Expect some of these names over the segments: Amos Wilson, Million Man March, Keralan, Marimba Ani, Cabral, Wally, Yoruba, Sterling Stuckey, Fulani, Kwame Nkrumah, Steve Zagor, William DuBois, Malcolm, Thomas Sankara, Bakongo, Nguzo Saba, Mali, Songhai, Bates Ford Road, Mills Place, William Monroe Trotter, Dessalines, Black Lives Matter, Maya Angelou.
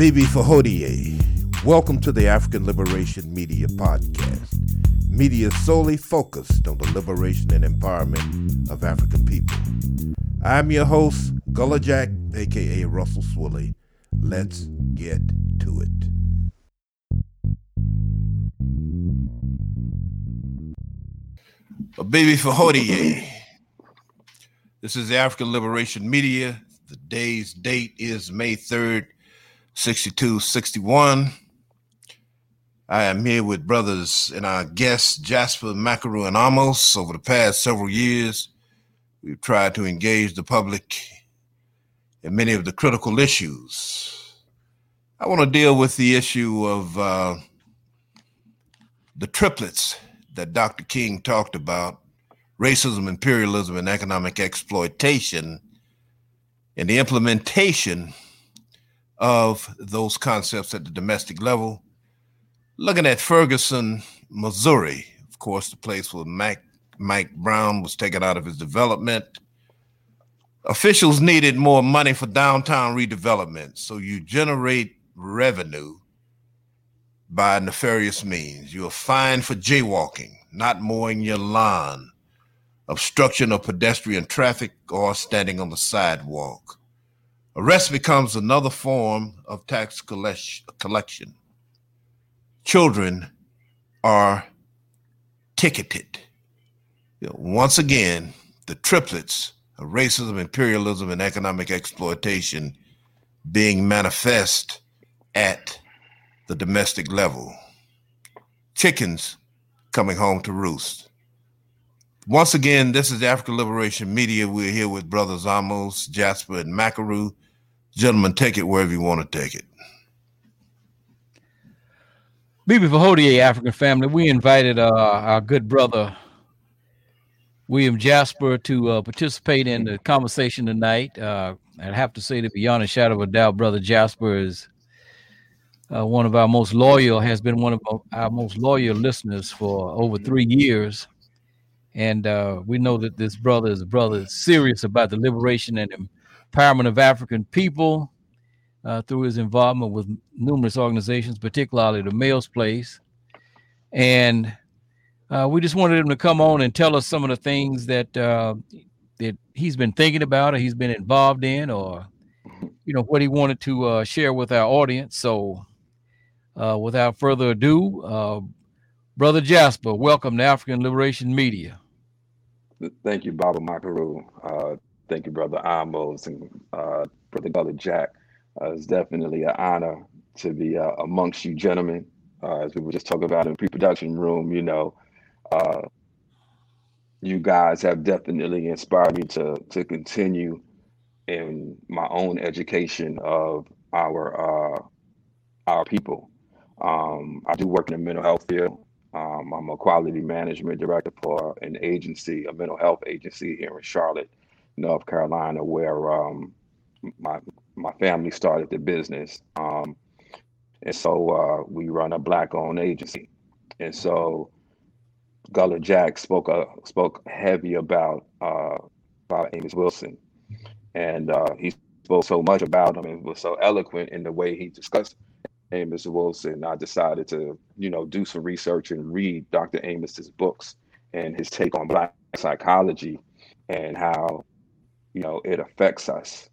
Abibifahodie, welcome to the African Liberation Media Podcast, media solely focused on the liberation and empowerment of African people. I'm your host, Gullah Jack, aka Russell Swuley. Let's get to it. Abibifahodie. This is the African Liberation Media. Today's date is May 3rd, 6261. I am here with brothers and our guests, Jasper, Makaru, and Amos. Over the past several years, we've tried to engage the public in many of the critical issues. I want to deal with the issue of the triplets that Dr. King talked about: racism, imperialism, and economic exploitation, and the implementation of those concepts at the domestic level. Looking at Ferguson, Missouri, of course, the place where Mike Brown was taken out of his development. Officials needed more money for downtown redevelopment, so you generate revenue by nefarious means. You are fined for jaywalking, not mowing your lawn, obstruction of pedestrian traffic, or standing on the sidewalk. Arrest becomes another form of tax collection. Children are ticketed. Once again, the triplets of racism, imperialism, and economic exploitation being manifest at the domestic level. Chickens coming home to roost. Once again, this is African Liberation Media. We're here with brothers Amos, Jasper, and Makaru. Gentlemen, take it wherever you want to take it. Abibifahodie, African family. We invited our good brother William Jasper to participate in the conversation tonight. I'd have to say that beyond a shadow of a doubt, brother Jasper is one of our most loyal, has been one of our most loyal listeners for over 3 years. And we know that this brother is serious about the liberation and empowerment of African people through his involvement with numerous organizations, particularly the Mills Place. And we just wanted him to come on and tell us some of the things that that he's been thinking about, or he's been involved in, or what he wanted to share with our audience. So without further ado, Brother Jasper, welcome to African Liberation Media. Thank you, Baba Makaru. Thank you, Brother Amos, and Brother Jack. It's definitely an honor to be amongst you gentlemen. As we were just talking about in the pre-production room, you guys have definitely inspired me to continue in my own education of our people. I do work in the mental health field. I'm a quality management director for an agency, a mental health agency here in Charlotte, North Carolina, where my family started the business. And so we run a Black-owned agency. And so Gullah Jack spoke heavy about Amos Wilson. And he spoke so much about him and was so eloquent in the way he discussed Amos Wilson. I decided to, do some research and read Dr. Amos's books and his take on Black psychology and how, it affects us,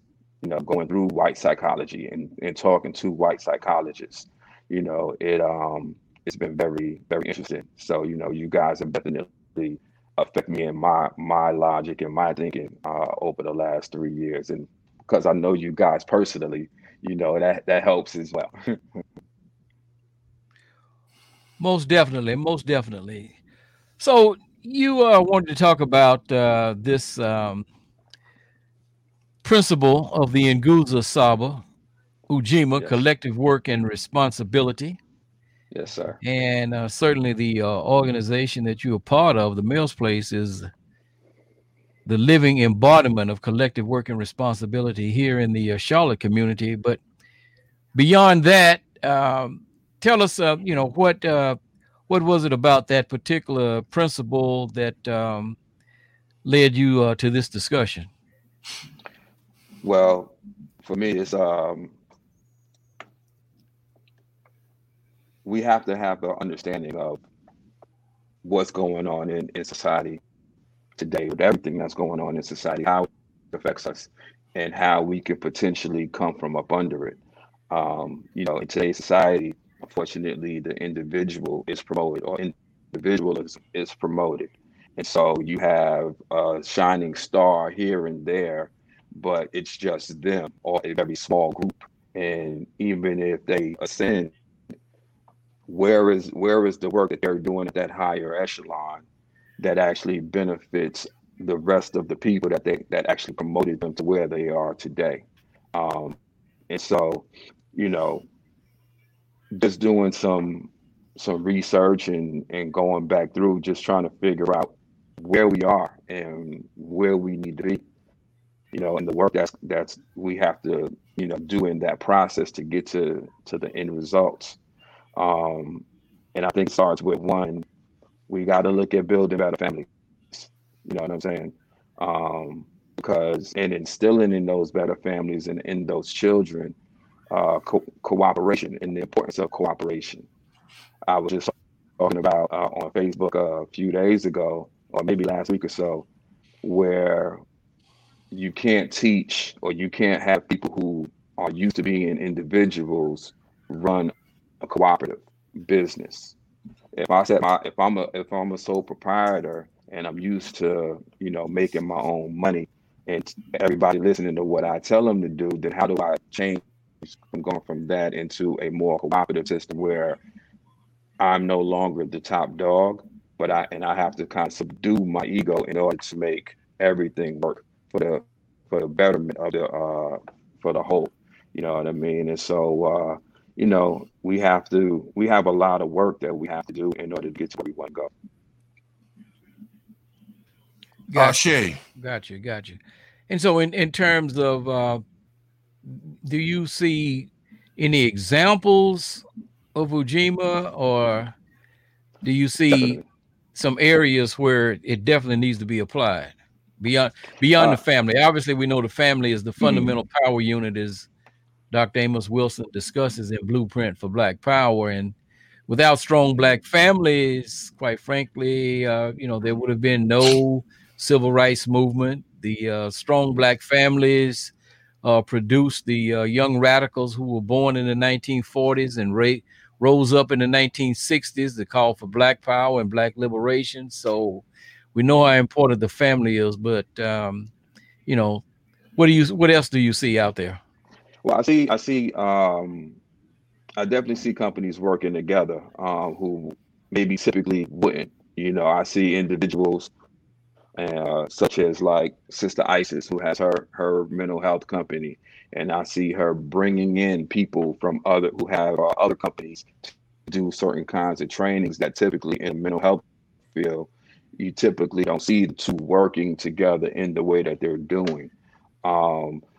going through white psychology and talking to white psychologists. It's been very, very interesting. So, you guys have definitely affected me in my logic and my thinking over the last 3 years. And because I know you guys personally, that helps as well. Most definitely. So you wanted to talk about this principle of the Nguzo Saba, ujima, yes. Collective work and responsibility. Yes, sir. And certainly the organization that you are part of, the Mills Place, is the living embodiment of collective work and responsibility here in the Charlotte community. But beyond that, tell us, what was it about that particular principle that led you to this discussion? Well, for me, it's we have to have an understanding of what's going on in society today, with everything that's going on in society, how it affects us and how we can potentially come from up under it. You know, in today's society, unfortunately, the individual is promoted, or individualism is promoted. And so you have a shining star here and there, but it's just them or a very small group. And even if they ascend, where is the work that they're doing at that higher echelon that actually benefits the rest of the people that actually promoted them to where they are today? And so, you know, just doing some research and going back through, just trying to figure out where we are and where we need to be, you know, and the work that's we have to, you know, do in that process to get to the end results. And I think it starts with one, we got to look at building better families. You know what I'm saying? Because and instilling in those better families and in those children, cooperation and the importance of cooperation. I was just talking about on Facebook a few days ago, or maybe last week or so, where you can't teach or you can't have people who are used to being individuals run a cooperative business. If I'm a sole proprietor and I'm used to, you know, making my own money and everybody listening to what I tell them to do, then how do I change from going from that into a more cooperative system where I'm no longer the top dog, but I have to kind of subdue my ego in order to make everything work for the betterment of the whole. You know what I mean? And so, you know, we have a lot of work that we have to do in order to get to where we want to go. Got you. And so, in terms of, do you see any examples of ujima, or do you see some areas where it definitely needs to be applied beyond the family? Obviously, we know the family is the fundamental power unit, as Dr. Amos Wilson discusses in Blueprint for Black Power. And without strong Black families, quite frankly, you know, there would have been no civil rights movement. The strong Black families produced the young radicals who were born in the 1940s and rose up in the 1960s to call for Black power and Black liberation. So we know how important the family is, but you know, what else do you see out there? Well, I definitely see companies working together who maybe typically wouldn't. You know, I see individuals such as like Sister Isis, who has her mental health company, and I see her bringing in people from other companies to do certain kinds of trainings that typically in the mental health field, you typically don't see the two working together in the way that they're doing.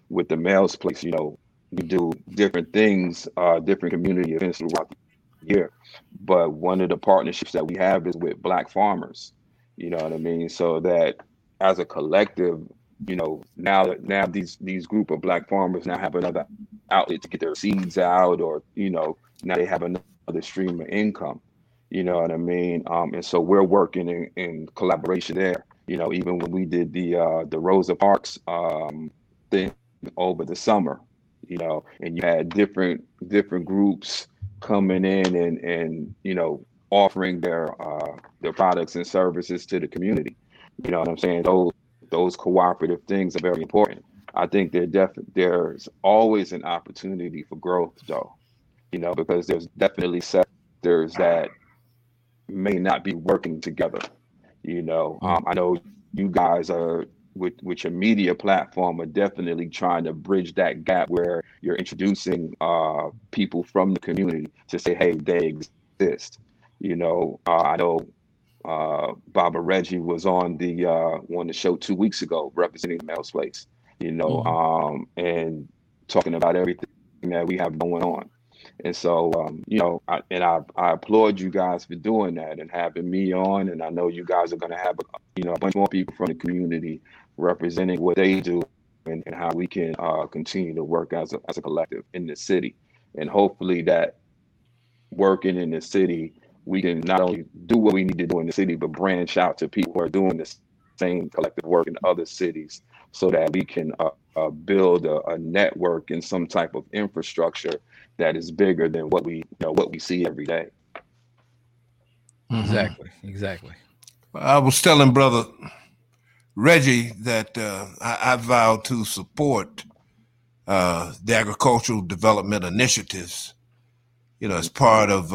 With the Mills Place, you know, we do different things, different community events throughout the year. But one of the partnerships that we have is with Black farmers, you know what I mean? So that as a collective, you know, now these group of Black farmers now have another outlet to get their seeds out, or, you know, now they have another stream of income, you know what I mean? And so we're working in collaboration there. You know, even when we did the Rosa Parks thing over the summer, you know, and you had different groups coming in and you know, offering their products and services to the community. You know what I'm saying? Those cooperative things are very important. I think there's always an opportunity for growth, though, you know, because there's definitely sectors that may not be working together. You know, I know you guys are, with your media platform, are definitely trying to bridge that gap where you're introducing people from the community to say, hey, they exist. You know, I know Boba Reggie was on the show 2 weeks ago representing Mills Place, you know, and talking about everything that we have going on. And so, you know, I applaud you guys for doing that and having me on. And I know you guys are going to have, you know, a bunch more people from the community representing what they do and how we can continue to work as a collective in the city. And hopefully that working in the city, we can not only do what we need to do in the city, but branch out to people who are doing the same collective work in other cities so that we can build a network and some type of infrastructure that is bigger than what we, you know, what we see every day. Mm-hmm. Exactly. I was telling Brother Reggie that I vowed to support the agricultural development initiatives, you know, as part of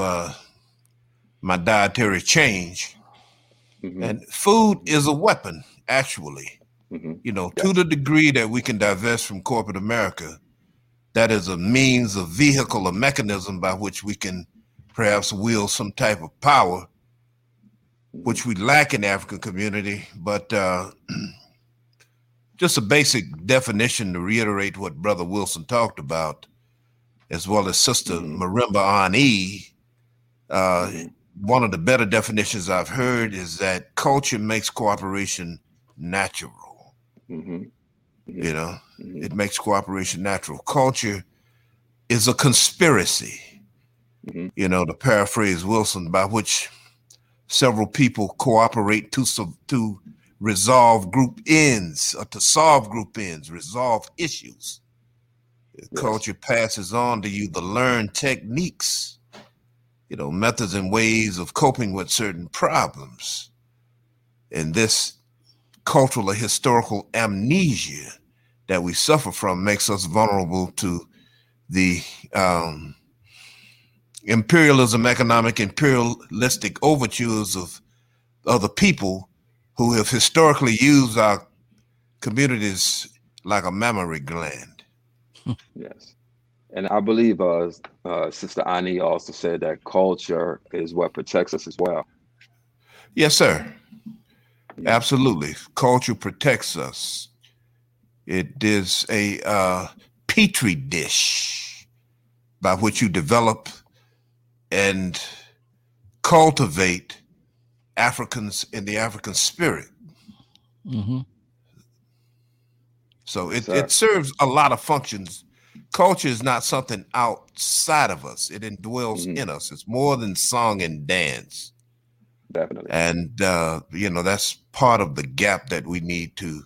my dietary change. Mm-hmm. And food is a weapon, actually. Mm-hmm. You know, to the degree that we can divest from corporate America, that is a means, a vehicle, a mechanism by which we can perhaps wield some type of power, which we lack in the African community. But just a basic definition to reiterate what Brother Wilson talked about, as well as Sister Marimba Ani. One of the better definitions I've heard is that culture makes cooperation natural. Mm-hmm. Yeah. You know, it makes cooperation natural. Culture is a conspiracy, you know, to paraphrase Wilson, by which several people cooperate to resolve group ends, or to solve group ends, resolve issues. Yes. Culture passes on to you the learned techniques, you know, methods and ways of coping with certain problems. And this cultural or historical amnesia that we suffer from makes us vulnerable to the imperialism, economic imperialistic overtures of other people who have historically used our communities like a mammary gland. Yes. And I believe Sister Ani also said that culture is what protects us as well. Yes, sir. Absolutely. Culture protects us. It is a petri dish by which you develop and cultivate Africans in the African spirit. Mm-hmm. So it serves a lot of functions. Culture is not something outside of us. It indwells in us. It's more than song and dance. Definitely. And, you know, that's part of the gap that we need to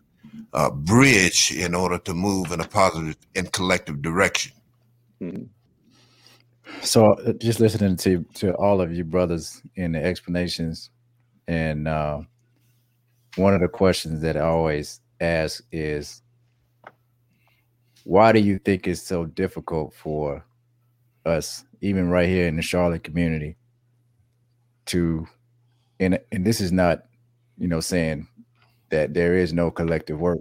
bridge in order to move in a positive and collective direction. Mm-hmm. So just listening to all of you brothers in the explanations, and one of the questions that I always ask is, why do you think it's so difficult for us, even right here in the Charlotte community, to, and this is not, you know, saying that there is no collective work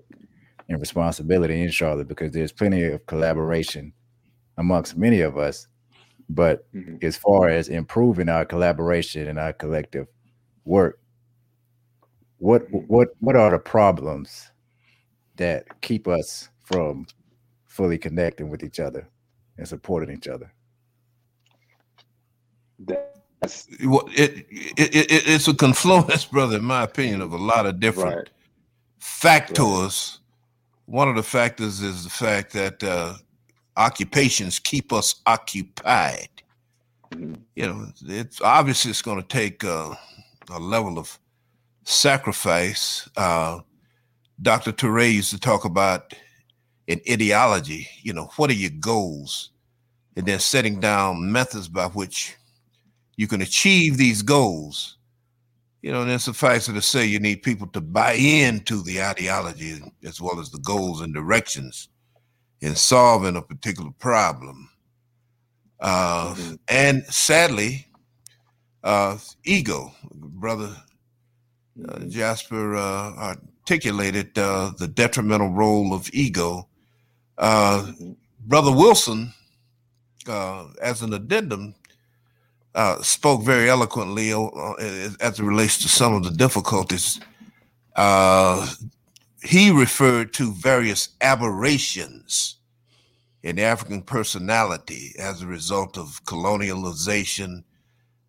and responsibility in Charlotte, because there's plenty of collaboration amongst many of us. But as far as improving our collaboration and our collective work, what are the problems that keep us from fully connecting with each other and supporting each other? It's a confluence, brother, in my opinion, of a lot of different factors. Right. One of the factors is the fact that occupations keep us occupied. You know, it's obviously it's going to take a level of sacrifice. Dr. Touré used to talk about an ideology. You know, what are your goals? And then setting down methods by which you can achieve these goals. You know, and then suffice it to say, you need people to buy into the ideology as well as the goals and directions in solving a particular problem. And sadly, ego. Brother Jasper articulated the detrimental role of ego. Brother Wilson, as an addendum, spoke very eloquently as it relates to some of the difficulties. He referred to various aberrations in African personality as a result of colonialization,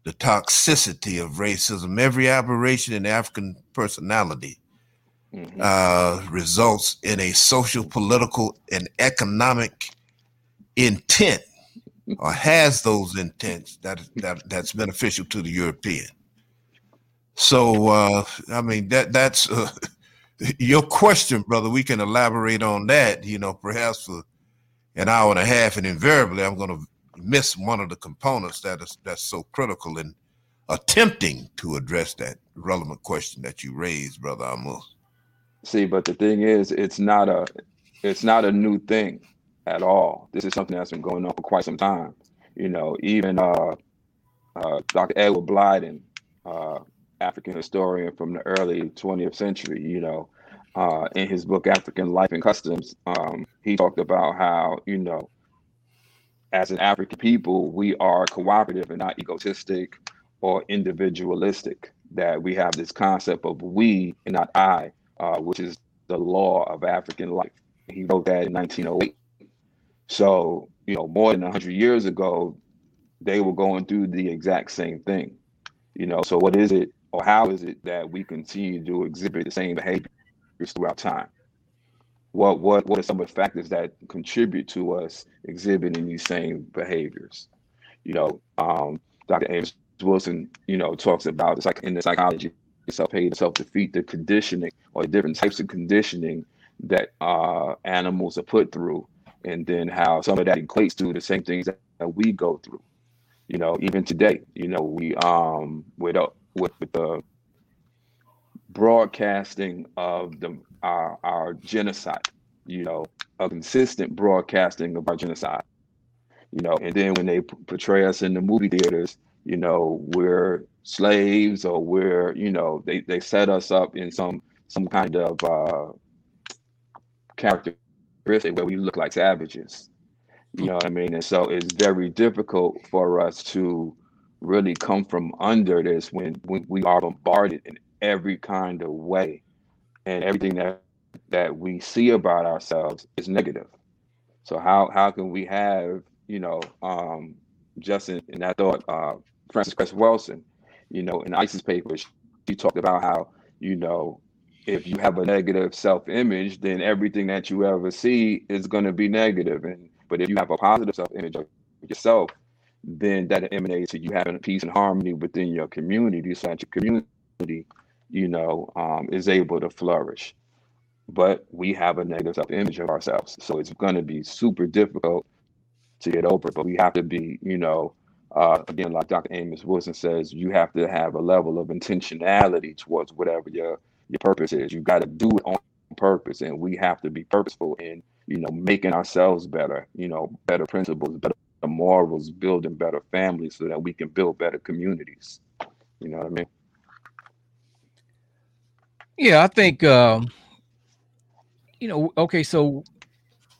the toxicity of racism. Every aberration in African personality results in a social, political, and economic intent or has those intents that's beneficial to the European. So, I mean, that's your question, brother. We can elaborate on that, you know, perhaps for an hour and a half, and invariably I'm going to miss one of the components that's so critical in attempting to address that relevant question that you raised, brother Amos. See, but the thing is, it's not a new thing at all. This is something that's been going on for quite some time. You know, even Dr. Edward Blyden, African historian from the early 20th century, you know, in his book, African Life and Customs, he talked about how, you know, as an African people, we are cooperative and not egotistic or individualistic, that we have this concept of we and not I, which is the law of African life. He wrote that in 1908. So, you know, more than 100 years ago, they were going through the exact same thing. You know, so what is it, or how is it that we continue to exhibit the same behaviors throughout time? What are some of the factors that contribute to us exhibiting these same behaviors? You know, Dr. Amos Wilson, you know, talks about this, like in the psychology, self-hate, self-defeat, the conditioning or the different types of conditioning that animals are put through, and then how some of that equates to the same things that we go through. You know, even today, you know, we with the broadcasting of our genocide, you know, a consistent broadcasting of our genocide, you know, and then when they portray us in the movie theaters, you know, we're slaves, or we're, you know, they set us up in some kind of characteristic where we look like savages. You know what I mean? And so it's very difficult for us to really come from under this when we are bombarded in every kind of way. And everything that we see about ourselves is negative. So how can we have, you know, just in that thought, Francis Cress Wilson, you know, in ISIS papers, she talked about how, you know, if you have a negative self-image, then everything that you ever see is going to be negative. But if you have a positive self-image of yourself, then that emanates to you having peace and harmony within your community, so that your community, you know, is able to flourish. But we have a negative self-image of ourselves, so it's going to be super difficult to get over. But we have to be, you know, again, like Dr. Amos Wilson says, you have to have a level of intentionality towards whatever your purpose is. You got to do it on purpose, and we have to be purposeful in, you know, making ourselves better, you know, better principles, better morals, building better families so that we can build better communities. You know what I mean? Yeah, I think, you know, okay, so,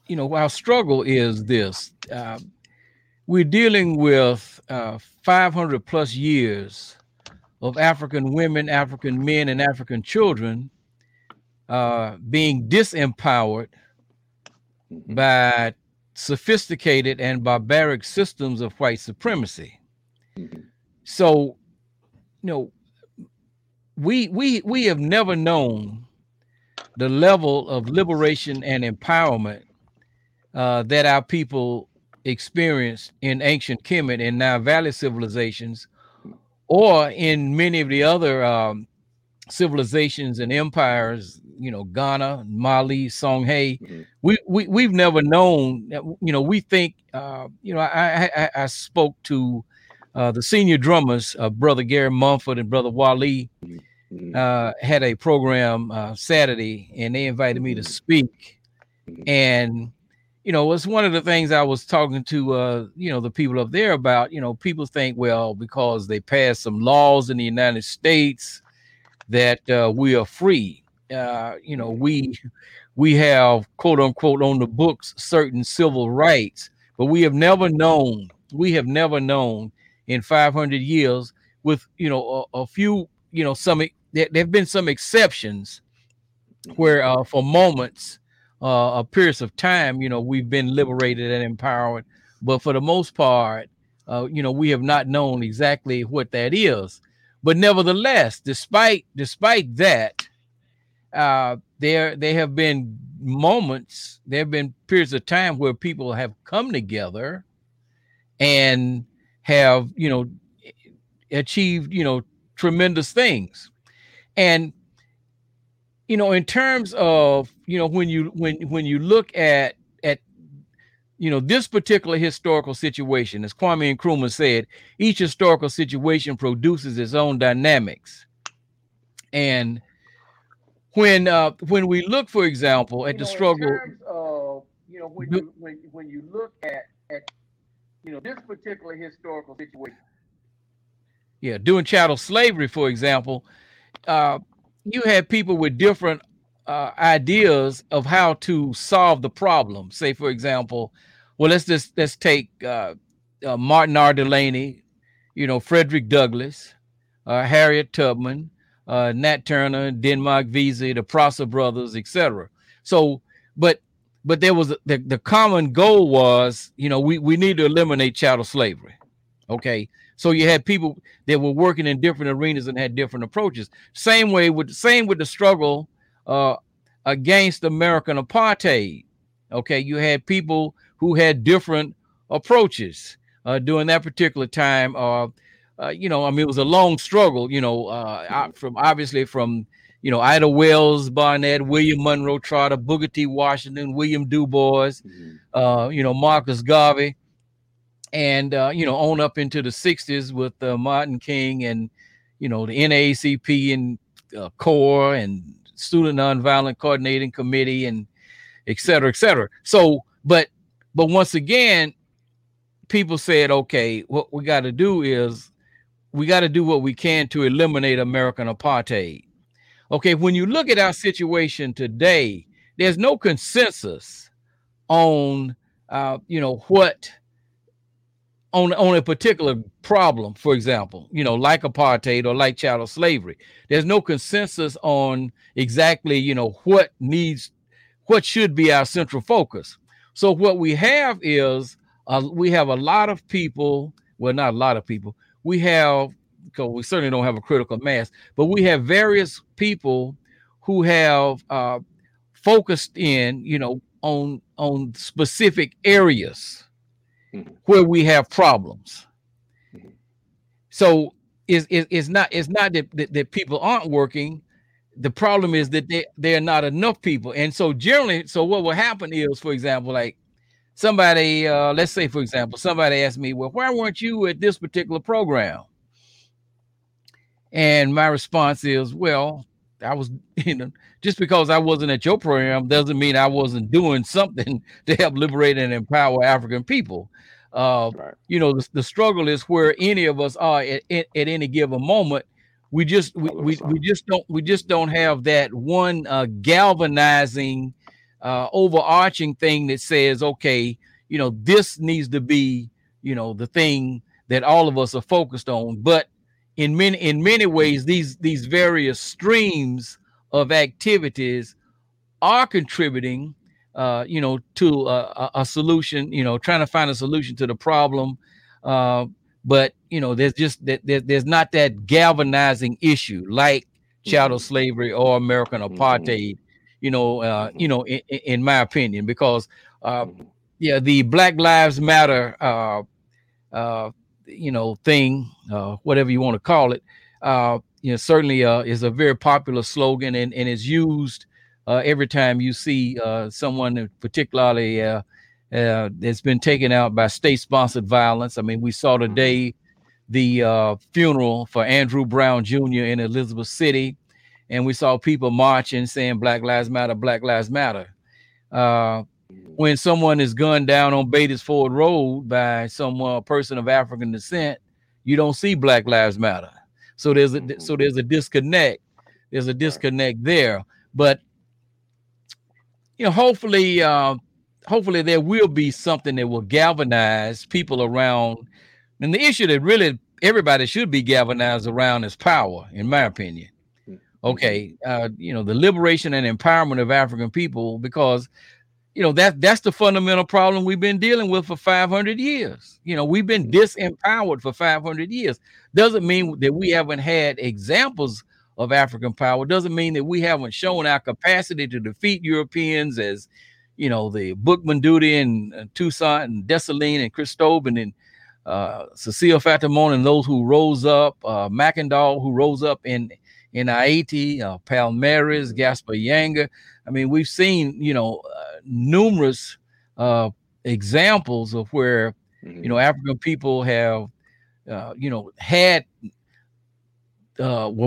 you know, our struggle is this. We're dealing with 500 plus years of African women, African men, and African children being disempowered by sophisticated and barbaric systems of white supremacy. So, you know, we have never known the level of liberation and empowerment that our people experienced in ancient Kemet and Nile Valley civilizations, or in many of the other civilizations and empires, you know, Ghana, Mali, Songhai. We've never known, you know, we think, you know, I spoke to the senior drummers, Brother Gary Mumford and Brother Wally, had a program Saturday, and they invited me to speak. And, you know, it's one of the things I was talking to, you know, the people up there about, you know, people think, well, because they passed some laws in the United States that we are free. You know, we have, quote unquote, on the books certain civil rights, but we have never known in 500 years, with, you know, a few, you know, some, there've been some exceptions where for moments, a period of time, you know, we've been liberated and empowered, but for the most part, you know, we have not known exactly what that is. But nevertheless, despite that, there have been moments, there have been periods of time where people have come together and have, you know, achieved, you know, tremendous things. And, you know, in terms of, you know, when you look at, you know, this particular historical situation, as Kwame Nkrumah said, each historical situation produces its own dynamics. And when we look, for example, at the struggle, you know, when you look at, you know, this particular historical situation. Yeah, during chattel slavery, for example, you had people with different ideas of how to solve the problem. Say, for example, well, let's take Martin R. Delaney, you know, Frederick Douglass, Harriet Tubman, Nat Turner, Denmark Vesey, the Prosser brothers, etc. So, but there was the common goal was, you know, we need to eliminate chattel slavery. Okay. So you had people that were working in different arenas and had different approaches. Same with the struggle against American apartheid. Okay, you had people who had different approaches during that particular time. You know, I mean, it was a long struggle. You know, from you know, Ida Wells Barnett, William Monroe Trotter, Booker T. Washington, William DuBois, you know, Marcus Garvey. And, you know, on up into the 60s with Martin King and, you know, the NAACP and CORE and Student Nonviolent Coordinating Committee and et cetera, et cetera. So but once again, people said, OK, what we got to do is we got to do what we can to eliminate American apartheid. OK, when you look at our situation today, there's no consensus on, you know, what. On a particular problem, for example, you know, like apartheid or like chattel slavery, there's no consensus on exactly, you know, what should be our central focus. So what we have is we have a lot of people. Well, not a lot of people. We have, because we certainly don't have a critical mass, but we have various people who have focused in, you know, on specific areas where we have problems. So it's not that people aren't working. The problem is that there are not enough people. And so generally, so what will happen is, for example, like somebody, let's say, for example, somebody asked me, well, why weren't you at this particular program? And my response is, well, I was, you know, just because I wasn't at your program doesn't mean I wasn't doing something to help liberate and empower African people. Right. You know, the struggle is where any of us are at any given moment. We just don't have that one galvanizing, overarching thing that says, okay, you know, this needs to be, you know, the thing that all of us are focused on, but. In many ways, these various streams of activities are contributing, you know, to a solution. You know, trying to find a solution to the problem, but you know, there's just that there's not that galvanizing issue like chattel slavery or American apartheid. You know, in my opinion, because yeah, the Black Lives Matter. You know, thing, whatever you want to call it, you know, certainly is a very popular slogan and is used every time you see someone particularly that's been taken out by state-sponsored violence. I mean, we saw today the funeral for Andrew Brown Jr. in Elizabeth City, and we saw people marching saying Black Lives Matter, Black Lives Matter. When someone is gunned down on Bates Ford Road by some person of African descent, you don't see Black Lives Matter. So there's a disconnect. There's a disconnect there. But you know, hopefully there will be something that will galvanize people around. And the issue that really everybody should be galvanized around is power, in my opinion. Okay, you know, the liberation and empowerment of African people, because you know, that's the fundamental problem we've been dealing with for 500 years. You know, we've been disempowered for 500 years. Doesn't mean that we haven't had examples of African power. Doesn't mean that we haven't shown our capacity to defeat Europeans, as, you know, the Book Munduti and Toussaint and Dessalines and Christobin and Cecile Fatimone and those who rose up, Mackendall, who rose up in Haiti, Palmares, Gaspar Yanga. I mean, we've seen, numerous examples of where, African people have, were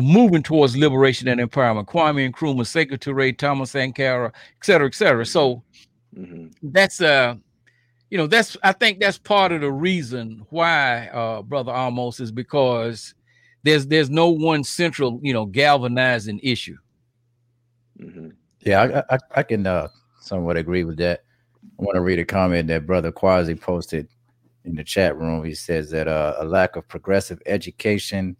moving towards liberation and empowerment. Kwame Nkrumah, Sekou Touré, Thomas Sankara, et cetera, et cetera. So that's, I think that's part of the reason why, Brother Amos, is because there's no one central, galvanizing issue. Mm-hmm. Yeah, I can somewhat agree with that. I want to read a comment that Brother Kwasi posted in the chat room. He says that a lack of progressive education,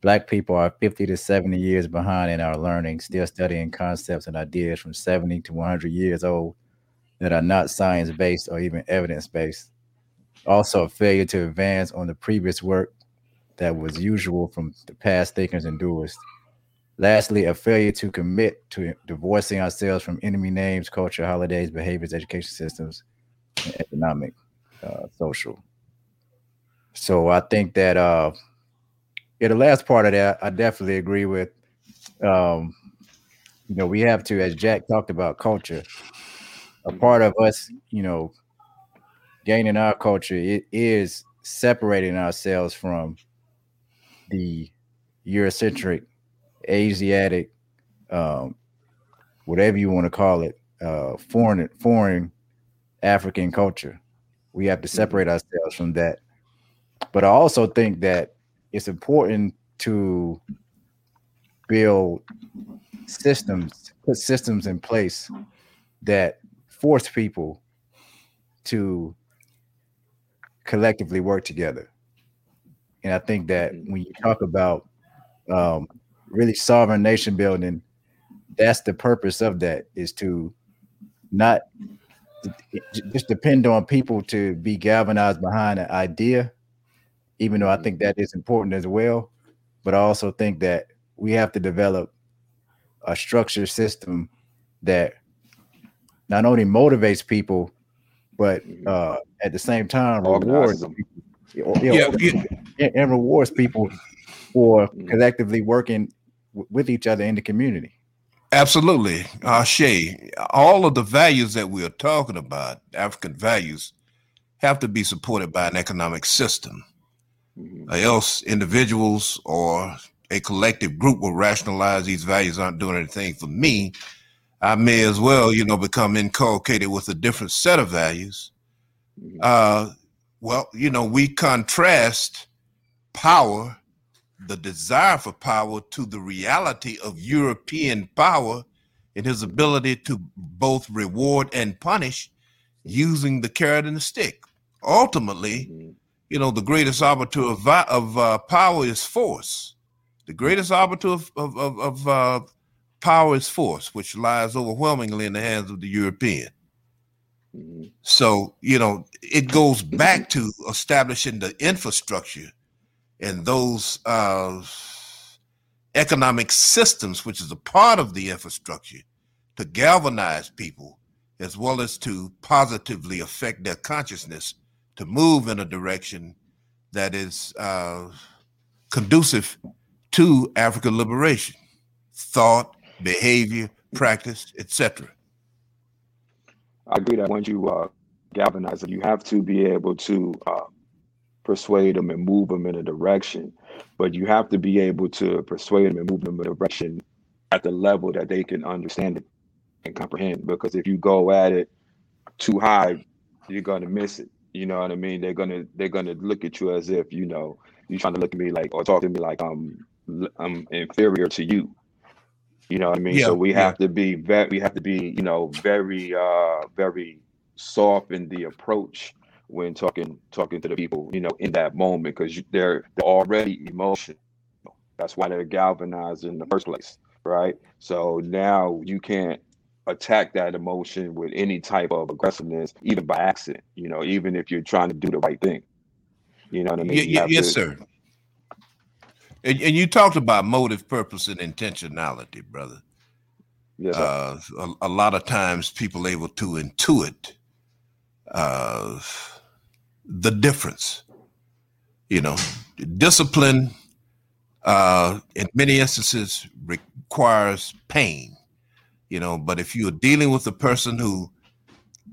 Black people are 50 to 70 years behind in our learning, still studying concepts and ideas from 70 to 100 years old that are not science-based or even evidence-based. Also, a failure to advance on the previous work that was usual from the past thinkers and doers. Lastly, a failure to commit to divorcing ourselves from enemy names, culture, holidays, behaviors, education systems, and economic, social. So I think that... the last part of that, I definitely agree with. We have to, as Jack talked about, culture. A part of us, gaining our culture, it is separating ourselves from the Eurocentric, Asiatic, whatever you want to call it, foreign African culture. We have to separate ourselves from that. But I also think that it's important to build systems, put systems in place that force people to collectively work together. And I think that when you talk about really sovereign nation building, that's the purpose of that, is to not just depend on people to be galvanized behind an idea, even though I think that is important as well. But I also think that we have to develop a structured system that not only motivates people, but at the same time rewards them. And rewards people for collectively working with each other in the community. Absolutely. Shay, all of the values that we are talking about, African values, have to be supported by an economic system. Else individuals or a collective group will rationalize these values aren't doing anything for me. I may as well, become inculcated with a different set of values. We contrast power, the desire for power, to the reality of European power and his ability to both reward and punish using the carrot and the stick. Ultimately, the greatest arbiter of power is force. The greatest arbiter of power is force, which lies overwhelmingly in the hands of the European. So, it goes back to establishing the infrastructure and those economic systems, which is a part of the infrastructure, to galvanize people as well as to positively affect their consciousness to move in a direction that is conducive to African liberation, thought, behavior, practice, etc. I agree that when you galvanize them, you have to be able to persuade them and move them in a direction, but you have to be able to persuade them and move them in a direction at the level that they can understand it and comprehend, because if you go at it too high, you're going to miss it. You know what I mean? They're gonna look at you as if you're trying to look at me like or talk to me like I'm inferior to you. You know what I mean? Yeah, so we have to be very very soft in the approach when talking to the people. In that moment, because they're already emotional. That's why they're galvanized in the first place, right? So now you can't attack that emotion with any type of aggressiveness, even by accident, even if you're trying to do the right thing. You know what I mean? Yes, sir. And you talked about motive, purpose, and intentionality, brother. Yes, sir. A lot of times people are able to intuit the difference You know, discipline in many instances requires pain, you know, but if you're dealing with a person who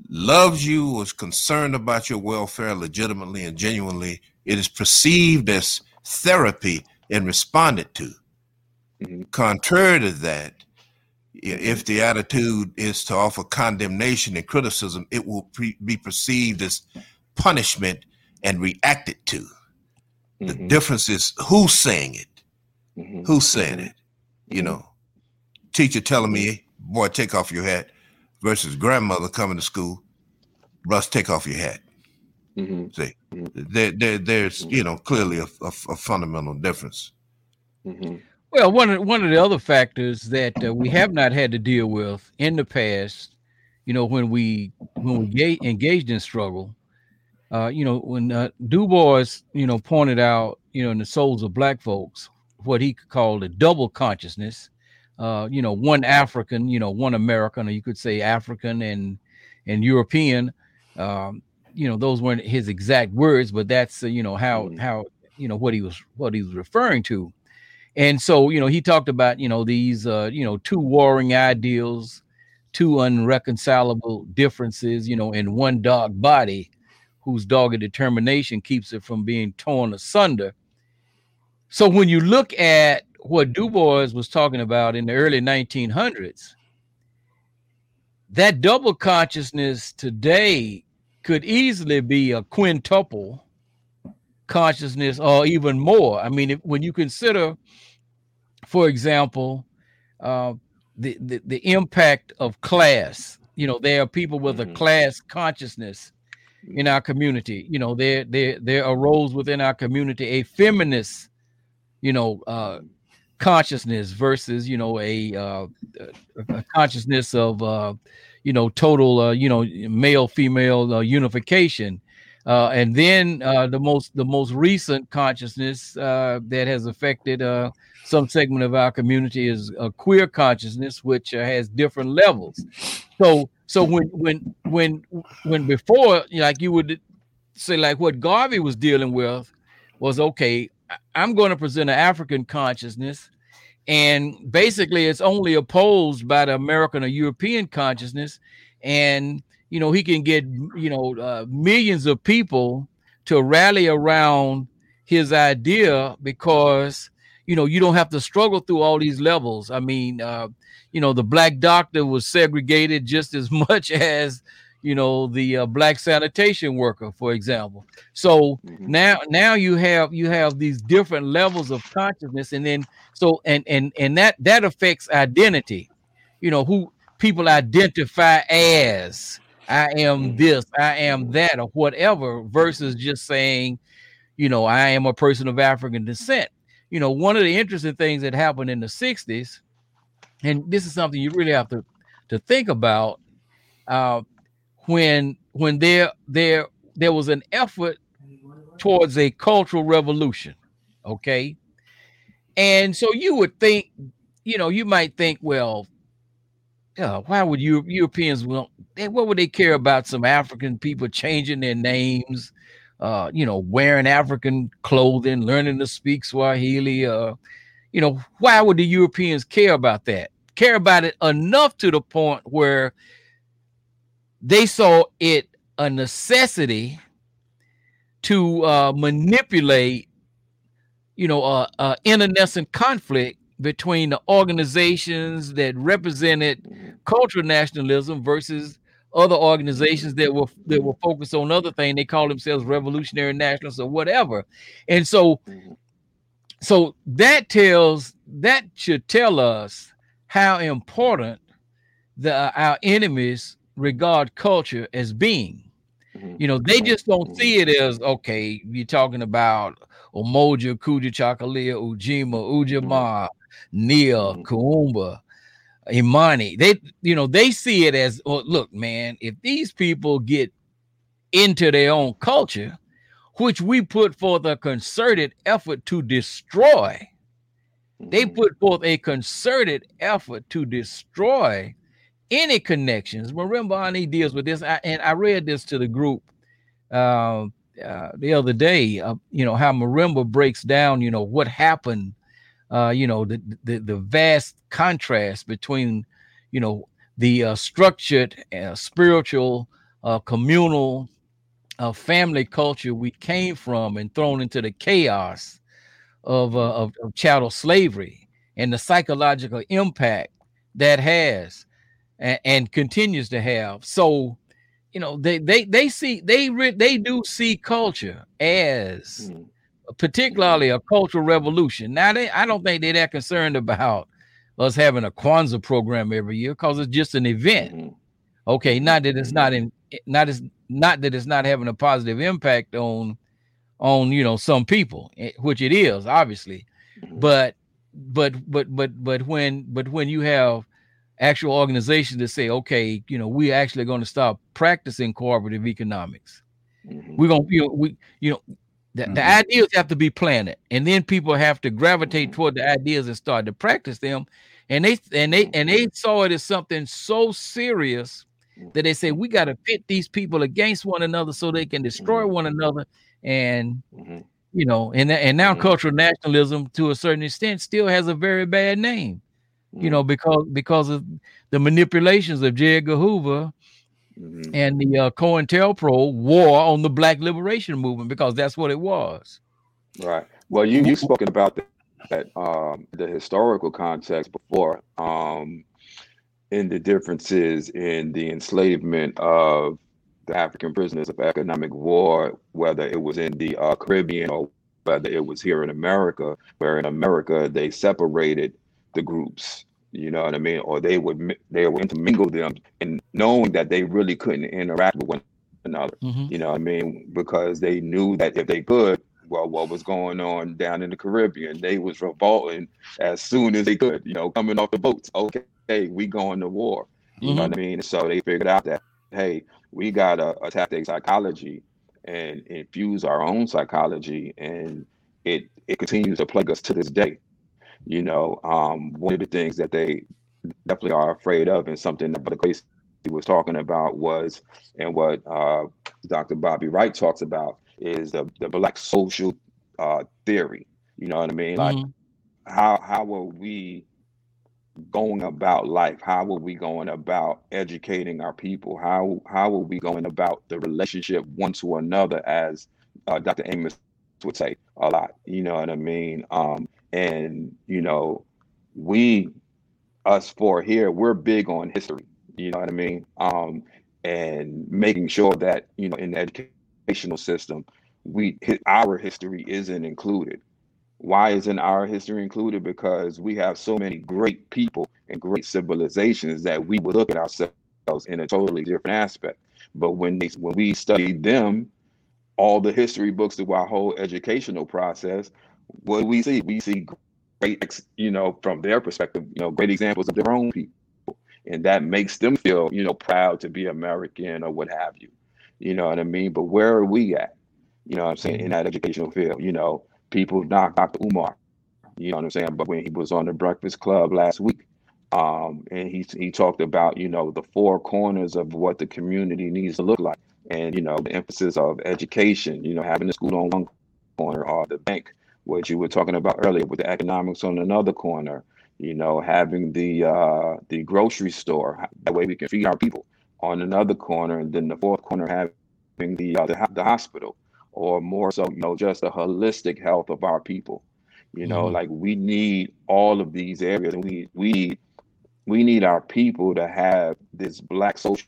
loves you, was concerned about your welfare legitimately and genuinely, it is perceived as therapy and responded to. Mm-hmm. Contrary to that, if the attitude is to offer condemnation and criticism, it will be perceived as punishment and reacted to. Mm-hmm. The difference is who's saying it, mm-hmm. who's saying it, you know, teacher telling me, boy, take off your hat, versus grandmother coming to school, Russ, take off your hat. Mm-hmm. See, there's, you know, clearly a fundamental difference. Mm-hmm. Well, one of the other factors that we have not had to deal with in the past, you know, when we engaged in struggle, you know, when Du Bois, you know, pointed out, you know, in the souls of black folks, what he called a double consciousness, you know, one African, you know, one American, or you could say African and European, you know, those weren't his exact words, but that's, you know, how, you know, what he was referring to. And so, you know, he talked about, you know, these, you know, two warring ideals, two unreconcilable differences, you know, in one dark body whose dogged determination keeps it from being torn asunder. So when you look at what Du Bois was talking about in the early 1900s, that double consciousness today could easily be a quintuple consciousness or even more. I mean, when you consider, for example, the impact of class, you know, there are people with a class consciousness in our community. You know, there arose within our community a feminist, you know, consciousness versus, you know, a consciousness of, you know, total, you know, male-female unification. And then the most recent consciousness that has affected some segment of our community is a queer consciousness, which has different levels. So when before, like you would say, like what Garvey was dealing with was, okay, I'm going to present an African consciousness, and basically it's only opposed by the American or European consciousness, and you know, he can get, you know, millions of people to rally around his idea because, you know, you don't have to struggle through all these levels. I mean, you know, the black doctor was segregated just as much as, you know, the black sanitation worker, for example. So now you have these different levels of consciousness. And then so and that affects identity, you know, who people identify as. I am this, I am that, or whatever, versus just saying, you know, I am a person of African descent. You know, one of the interesting things that happened in the 60s, and this is something you really have to think about, when there was an effort towards a cultural revolution, okay? And so you would think, you know, you might think, well, yeah, why would Europeans? Well, what would they care about some African people changing their names, you know, wearing African clothing, learning to speak Swahili? You know, why would the Europeans care about that? Care about it enough to the point where they saw it a necessity to manipulate, you know, internecine conflict between the organizations that represented cultural nationalism versus other organizations that were focused on other things. They call themselves revolutionary nationalists or whatever. And so that should tell us how important our enemies regard culture as being. You know, they just don't see it as, okay, you're talking about Umoja, Kuja, Chakalia, Ujima, Nia, Kuumba, Imani. They, you know, they see it as, oh, look, man, if these people get into their own culture, which we put forth a concerted effort to destroy, they put forth a concerted effort to destroy any connections. Marimba Ani deals with this, and I read this to the group the other day, how Marimba breaks down, what happened, the vast contrast between, the structured, spiritual, communal, family culture we came from and thrown into the chaos of chattel slavery and the psychological impact that has and continues to have. So, they do see culture as particularly a cultural revolution. Now, I don't think they're that concerned about us having a Kwanzaa program every year because it's just an event. Okay, not that it's not having a positive impact on some people, which it is obviously, but when you have actual organizations that say, okay, we're actually going to stop practicing cooperative economics, we're going to the ideas have to be planted, and then people have to gravitate toward the ideas and start to practice them, and they saw it as something so serious that they say we got to pit these people against one another so they can destroy one another. And now cultural nationalism, to a certain extent, still has a very bad name, because of the manipulations of J. Edgar Hoover and the COINTELPRO war on the Black Liberation Movement, because that's what it was. Right. Well, you spoke about that the historical context before, in the differences in the enslavement of the African prisoners of economic war, whether it was in the Caribbean or whether it was here in America, where in America they separated the groups, you know what I mean, or they would intermingle them, and knowing that they really couldn't interact with one another, you know what I mean, because they knew that if they could, well, what was going on down in the Caribbean, they was revolting as soon as they could, coming off the boats. Okay, we going to war, you know what I mean. So they figured out that, hey, we gotta attack their psychology and infuse our own psychology, and it continues to plague us to this day. One of the things that they definitely are afraid of, and something that Brother Gracie was talking about was, and what Dr. Bobby Wright talks about, is the Black social theory. You know what I mean? Like, how are we going about life? How are we going about educating our people? How are we going about the relationship one to another, as Dr. Amos would say a lot, you know what I mean? And, us four here, we're big on history, you know what I mean? And making sure that, in the educational system, our history isn't included. Why isn't our history included? Because we have so many great people and great civilizations that we would look at ourselves in a totally different aspect. But when we study them, all the history books through our whole educational process, what do we see? We see great, from their perspective, great examples of their own people. And that makes them feel, proud to be American or what have you. You know what I mean? But where are we at? You know what I'm saying? In that educational field, people knocked Dr. Umar, you know what I'm saying? But when he was on the Breakfast Club last week, and he talked about, the four corners of what the community needs to look like. And, the emphasis of education, having the school on one corner, or the bank, what you were talking about earlier, with the economics on another corner, having the grocery store, that way we can feed our people, on another corner, and then the fourth corner having the hospital, or more so, just the holistic health of our people. Like, we need all of these areas, and we need our people to have this Black social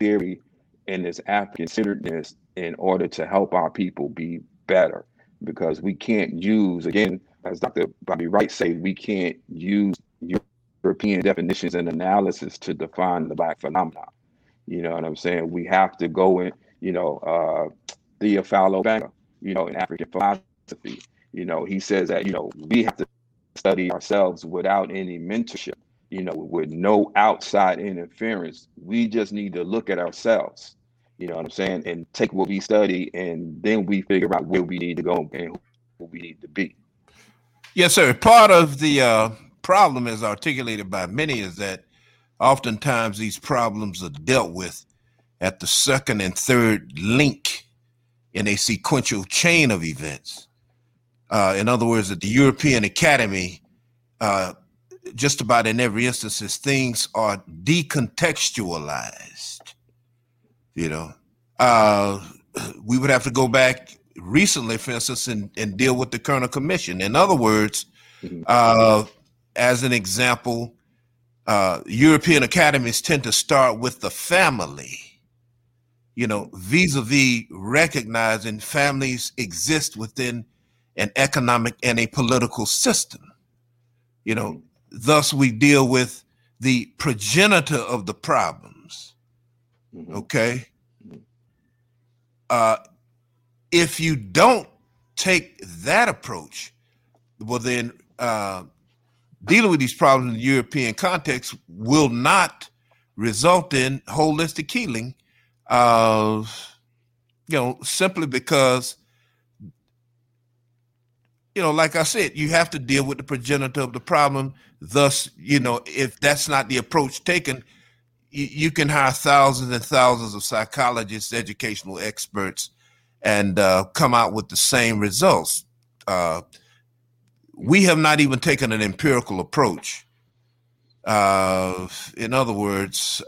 theory and this African-centeredness in order to help our people be better. Because we can't use, again, as Dr. Bobby Wright said, we can't use European definitions and analysis to define the Black phenomenon. You know what I'm saying? We have to go in, Theophilo Banker, in African philosophy, he says that, we have to study ourselves without any mentorship, with no outside interference. We just need to look at ourselves. You know what I'm saying? And take what we study, and then we figure out where we need to go and who we need to be. Yes, sir. Part of the problem, as articulated by many, is that oftentimes these problems are dealt with at the second and third link in a sequential chain of events. In other words, at the European Academy, just about in every instance, things are decontextualized. You know, we would have to go back recently, for instance, and deal with the Kerner Commission. In other words, as an example, European academies tend to start with the family, you know, vis-a-vis recognizing families exist within an economic and a political system. You know, thus we deal with the progenitor of the problems. Okay. If you don't take that approach, well, then dealing with these problems in the European context will not result in holistic healing, you know, simply because, you know, like I said, you have to deal with the progenitor of the problem. Thus, you know, if that's not the approach taken, you can hire thousands and thousands of psychologists, educational experts, and come out with the same results. We have not even taken an empirical approach. In other words,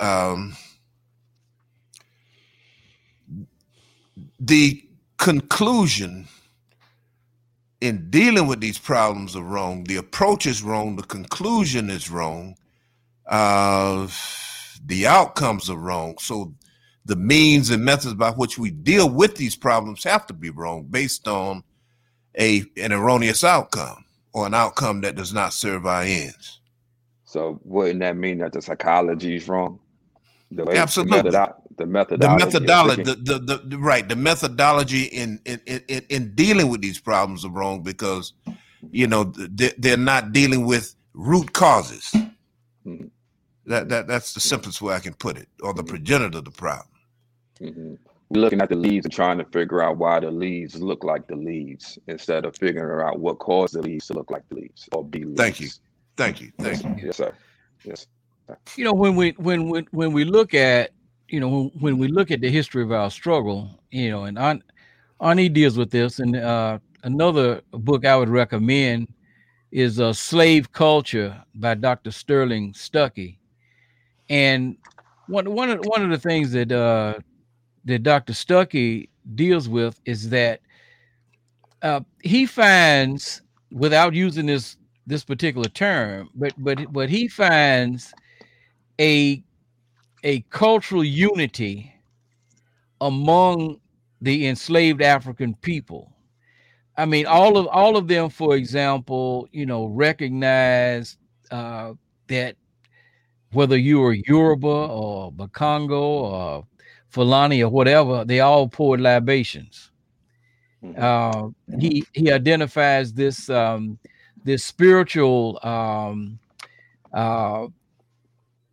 the conclusion in dealing with these problems are wrong. The approach is wrong. The conclusion is wrong. The outcomes are wrong. So the means and methods by which we deal with these problems have to be wrong based on an erroneous outcome or an outcome that does not serve our ends. So wouldn't that mean that the psychology is wrong? The way, absolutely. The methodology in dealing with these problems are wrong because, you know, they're not dealing with root causes. Mm-hmm. That's the simplest way I can put it, or the progenitor of the problem. Mm-hmm. We're looking at the leaves and trying to figure out why the leaves look like the leaves instead of figuring out what caused the leaves to look like the leaves or be leaves. Thank you. Yes, sir. Yes. You know, when we look at, you know, when we look at the history of our struggle, you know, and Ani deals with this, and another book I would recommend is Slave Culture by Dr. Sterling Stuckey. And one of the things that that Dr. Stuckey deals with is that he finds, without using this particular term, but he finds a cultural unity among the enslaved African people. I mean, all of them, for example, you know, recognize that whether you were Yoruba or Bakongo or Fulani or whatever, they all poured libations. He identifies this this spiritual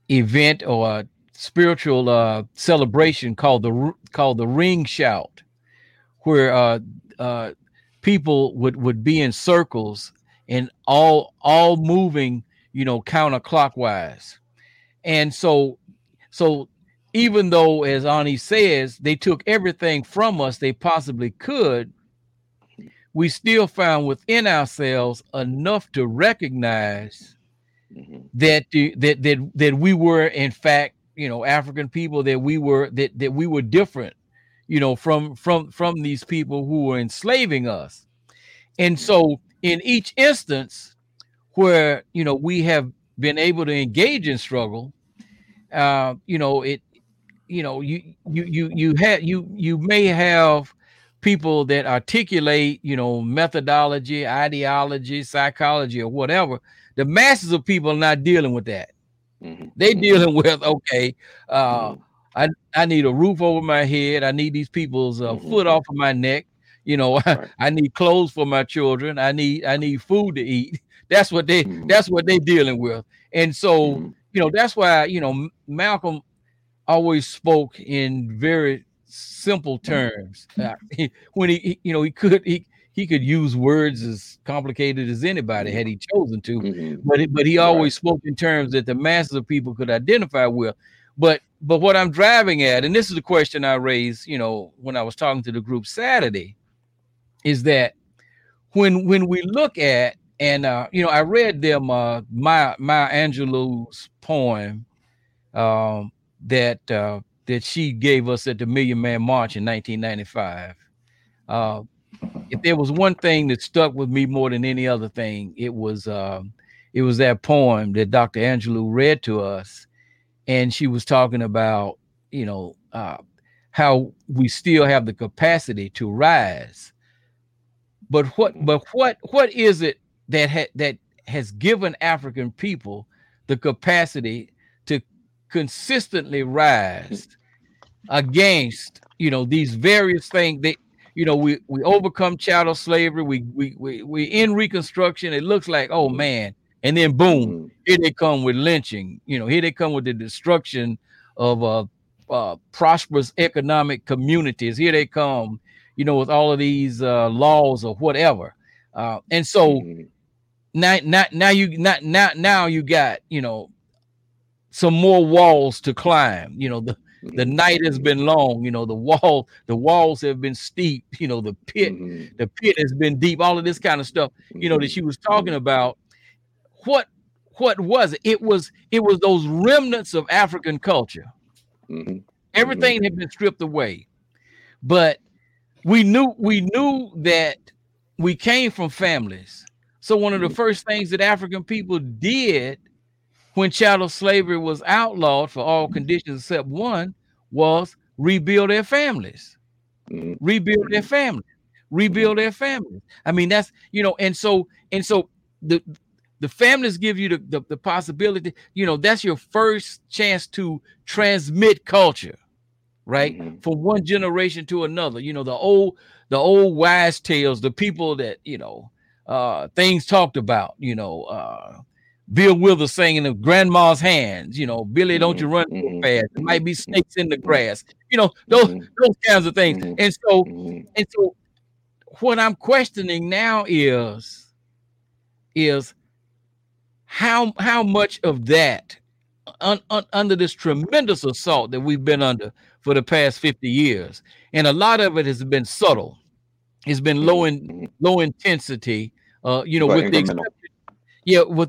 event or spiritual celebration called the Ring Shout, where people would be in circles and all moving, you know, counterclockwise. And so even though, as Ani says, they took everything from us they possibly could, we still found within ourselves enough to recognize that we were, in fact, you know, African people, that we were different, you know, from these people who were enslaving us. And so in each instance where, you know, we have been able to engage in struggle, you know, it, you know, you may have people that articulate, you know, methodology, ideology, psychology, or whatever. The masses of people are not dealing with that. Mm-hmm. They're dealing with, okay, I need a roof over my head. I need these people's foot off of my neck. You know, right. I need clothes for my children. I need food to eat. That's what they're dealing with. And so, you know, that's why, you know, Malcolm always spoke in very simple terms. When he could use words as complicated as anybody had he chosen to, but he always spoke in terms that the masses of people could identify with. But what I'm driving at, and this is the question I raised, you know, when I was talking to the group Saturday, is that when we look at, and you know, I read them Maya Angelou's poem that she gave us at the Million Man March in 1995. If there was one thing that stuck with me more than any other thing, it was that poem that Dr. Angelou read to us. And she was talking about, you know, how we still have the capacity to rise. But what is it that has given African people the capacity to consistently rise against, you know, these various things that, you know, we overcome chattel slavery, we in Reconstruction, it looks like, oh man, and then boom, here they come with lynching, you know, here they come with the destruction of prosperous economic communities, here they come, you know, with all of these laws or whatever, and so now you got, you know, some more walls to climb. You know, the night has been long. You know, the walls have been steep. You know, the pit has been deep. All of this kind of stuff, you know, that she was talking about. What was it? It was those remnants of African culture. Mm-hmm. Everything had been stripped away, but we knew that we came from families. So one of the first things that African people did when chattel slavery was outlawed for all conditions except one was rebuild their families. I mean, that's, you know, and so the families give you the possibility, you know, that's your first chance to transmit culture, right? Mm-hmm. From one generation to another, you know, the old wise tales, the people that, you know, things talked about, you know, Bill Withers singing of grandma's hands, you know, Billy, don't you run too fast. There might be snakes in the grass, you know, those kinds of things. And so what I'm questioning now is how much of that under this tremendous assault that we've been under for the past 50 years. And a lot of it has been subtle. It's been low intensity, you know, with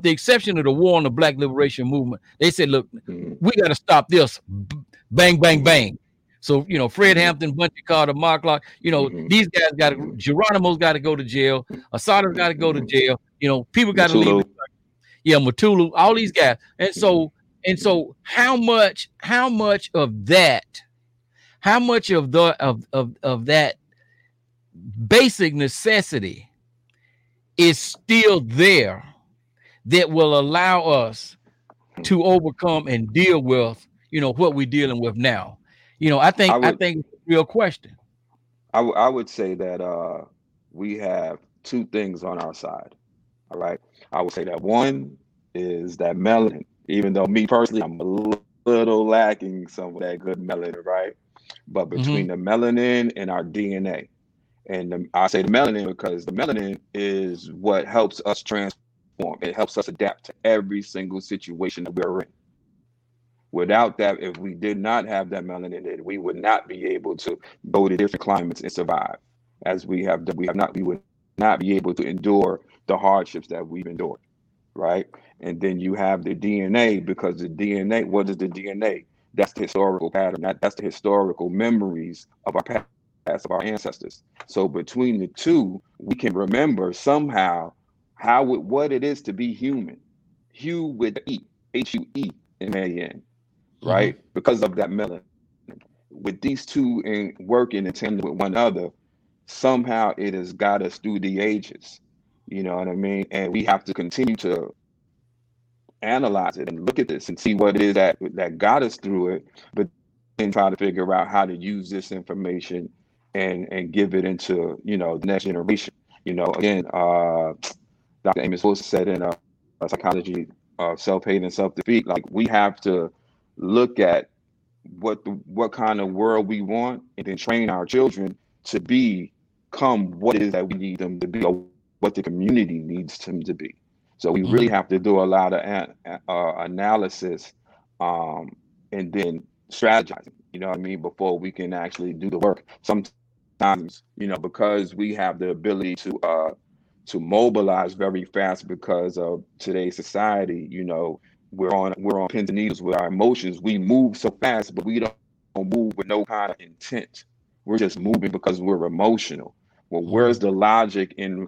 the exception of the war on the Black Liberation Movement. They said, look, we got to stop this. Bang, bang, bang. So, you know, Fred Hampton, Bunchy Carter, Mark Locke, you know, these guys got to, Geronimo's got to go to jail. Asada's got to go to jail. You know, people got to leave. Yeah, Matulu, all these guys. And so how much of that, how much of that basic necessity is still there that will allow us to overcome and deal with, you know, what we're dealing with now? You know, I think it's a real question. I would say that we have two things on our side. All right. I would say that one is that melanin, even though me personally, I'm a little lacking some of that good melanin, right? But between the melanin and our DNA, and I say the melanin because the melanin is what helps us transform. It helps us adapt to every single situation that we're in. Without that, if we did not have that melanin, we would not be able to go to different climates and survive, as we have done. We would not be able to endure the hardships that we've endured, right? And then you have the DNA, because the DNA, what is the DNA? That's the historical pattern. That's the historical memories of our past, of our ancestors. So between the two, we can remember somehow what it is to be human. Hue with E, H-U-E-M-A-N, right? Mm-hmm. Because of that melanin. With these two in working in tandem with one another, somehow it has got us through the ages. You know what I mean? And we have to continue to analyze it and look at this and see what it is that got us through it, but then try to figure out how to use this information and give it into, you know, the next generation. You know, again, Dr. Amos Wilson said in Psychology of Self-Hate and Self-Defeat, like, we have to look at what kind of world we want and then train our children to become what it is that we need them to be, what the community needs them to be. So we really have to do a lot of analysis and then strategizing, you know what I mean, before we can actually do the work. Sometimes, you know, because we have the ability to mobilize very fast because of today's society, you know, we're on pins and needles with our emotions. We move so fast, but we don't move with no kind of intent. We're just moving because we're emotional. Well, where's the logic in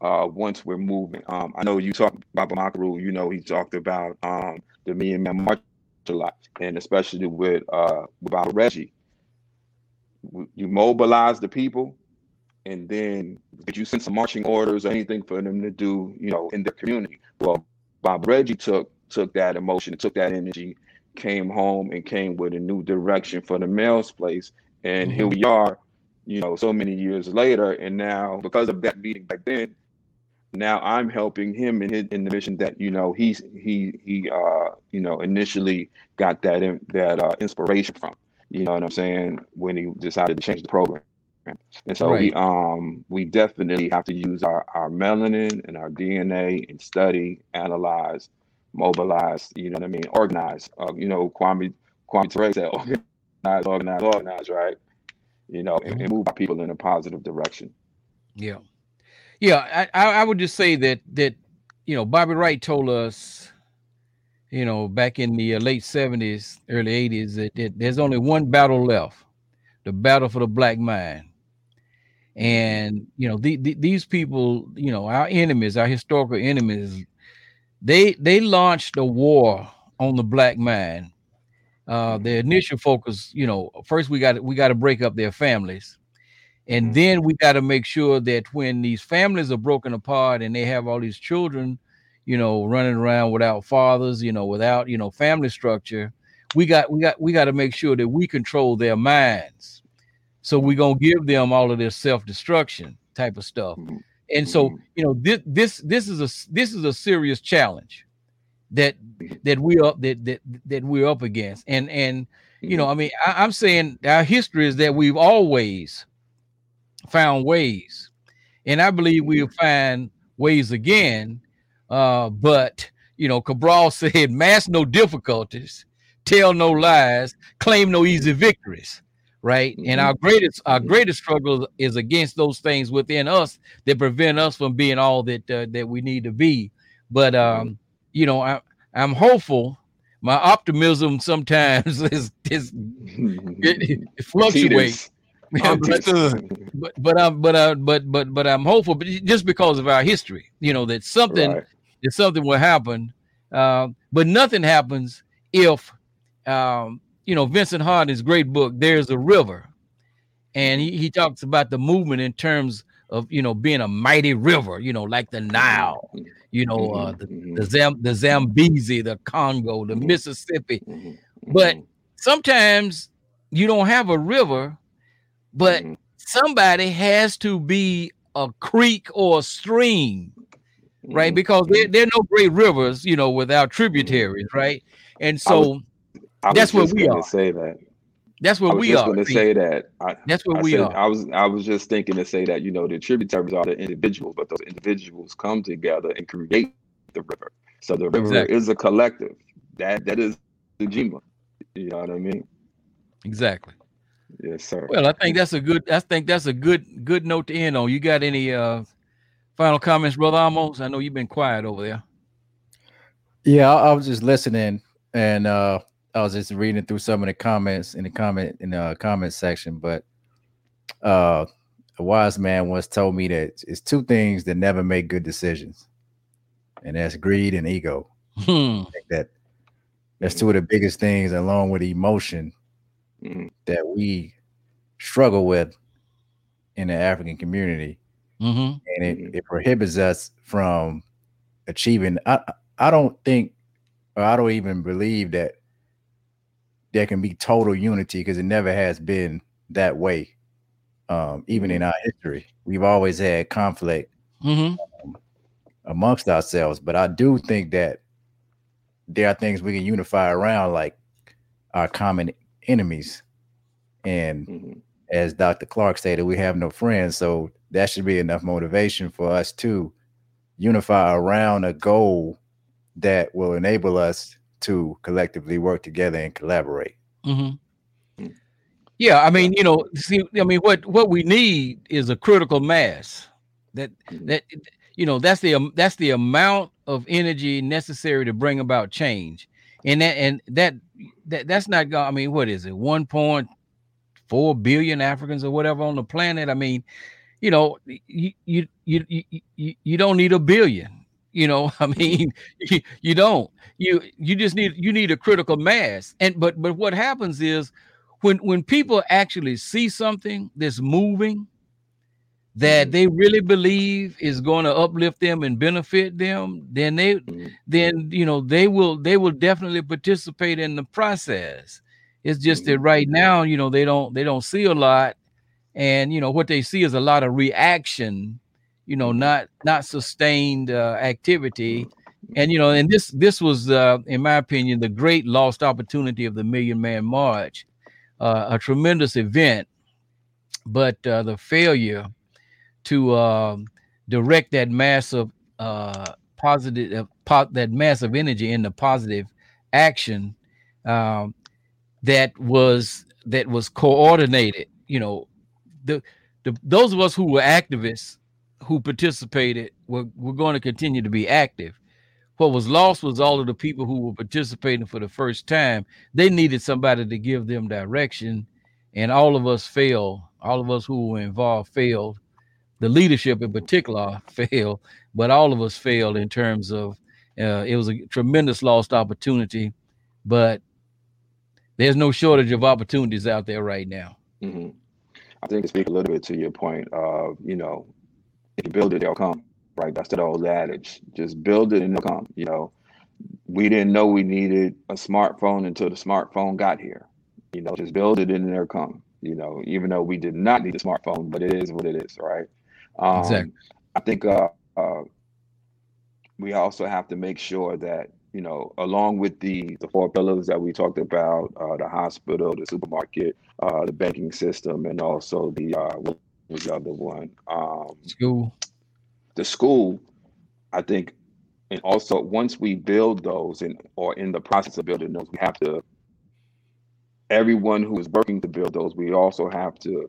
once we're moving? I know you talked about Bamakaru, you know, he talked about the Million Man March a lot, and especially with Boba Reggie. You mobilize the people, and then did you send some marching orders or anything for them to do, you know, in the community? Well, Boba Reggie took that emotion, took that energy, came home and came with a new direction for the Mills Place. And here we are, you know, so many years later. And now, because of that meeting back then, now I'm helping him in the mission that, you know, he initially got that inspiration from, you know what I'm saying, when he decided to change the program. And so we definitely have to use our melanin and our DNA and study, analyze, mobilize, you know what I mean, organize. You know, Kwame Touré said, organize, right? You know, and move our people in a positive direction. Yeah. Yeah, I would just say that, you know, Bobby Wright told us, you know, back in the late 70s, early 80s, that there's only one battle left, the battle for the black mind. And, you know, these people, you know, our enemies, our historical enemies, they launched a war on the black mind. Their initial focus, you know, first we got to break up their families. And then we got to make sure that when these families are broken apart and they have all these children, you know, running around without fathers, you know, without, you know, family structure, we got to make sure that we control their minds. So we're going to give them all of this self-destruction type of stuff. And so, you know, this is a serious challenge that we're up against. And, you know, I mean, I'm saying our history is that we've always found ways, and I believe we'll find ways again. But, you know, Cabral said, mask no difficulties, tell no lies, claim no easy victories. Right. And our greatest struggle is against those things within us that prevent us from being all that we need to be. But, you know, I'm hopeful. My optimism sometimes it fluctuates. But I'm hopeful, but just because of our history, you know, that something will happen. But nothing happens if, you know, Vincent Harding's great book, There's a River. And he talks about the movement in terms of, you know, being a mighty river, you know, like the Nile, you know, the Zambezi, the Congo, the Mississippi. But sometimes you don't have a river, but somebody has to be a creek or a stream, right? Because there are no great rivers, you know, without tributaries, right? And so that's where we are. Say that. That's where we are. I was going to say that. That's where we are. I was just thinking to say that, you know, the tributaries are the individuals, but those individuals come together and create the river. So the river is a collective. That is the ujima. You know what I mean? Exactly. Yes, sir. Well, I think that's a good note to end on. You got any final comments, Brother Amos? I know you've been quiet over there. Yeah, I was just listening, and I was just reading through some of the comments in the comment section. But a wise man once told me that it's two things that never make good decisions, and that's greed and ego. I think that's two of the biggest things, along with emotion, that we struggle with in the African community, and it prohibits us from achieving. I don't even believe that there can be total unity, because it never has been that way. Even in our history, we've always had conflict amongst ourselves. But I do think that there are things we can unify around, like our common enemies, and as Dr. Clark stated, we have no friends, so that should be enough motivation for us to unify around a goal that will enable us to collectively work together and collaborate. Mm-hmm. Yeah, I mean, you know, see, I mean, what we need is a critical mass that you know, that's the amount of energy necessary to bring about change, and that's not going. I mean, what is it? 1.4 billion Africans or whatever on the planet. I mean, you know, you don't need a billion. You know, I mean, you don't. You just need a critical mass. And but what happens is when people actually see something that's moving, that they really believe is going to uplift them and benefit them, then you know they will definitely participate in the process. It's just that right now, you know, they don't see a lot, and you know what they see is a lot of reaction. You know, not sustained activity, and you know, and this was, in my opinion, the great lost opportunity of the Million Man March, a tremendous event, but the failure to direct that mass of that mass of energy into positive action that was coordinated. You know, those of us who were activists, who participated, were going to continue to be active. What was lost was all of the people who were participating for the first time. They needed somebody to give them direction, and all of us failed. All of us who were involved failed. The leadership in particular failed, but all of us failed in terms of it was a tremendous lost opportunity, but there's no shortage of opportunities out there right now. Mm-hmm. I think to speak a little bit to your point, you know, if you build it, they'll come, right? That's that old adage. Just build it and they'll come, you know. We didn't know we needed a smartphone until the smartphone got here. You know, just build it and they'll come, you know, even though we did not need a smartphone, but it is what it is, right? Exactly. I think we also have to make sure that, you know, along with the four pillars that we talked about, the hospital, the supermarket, the banking system, and also the was the other one, school. The school, I think, and also once we build those and or in the process of building those, we have to. Everyone who is working to build those, we also have to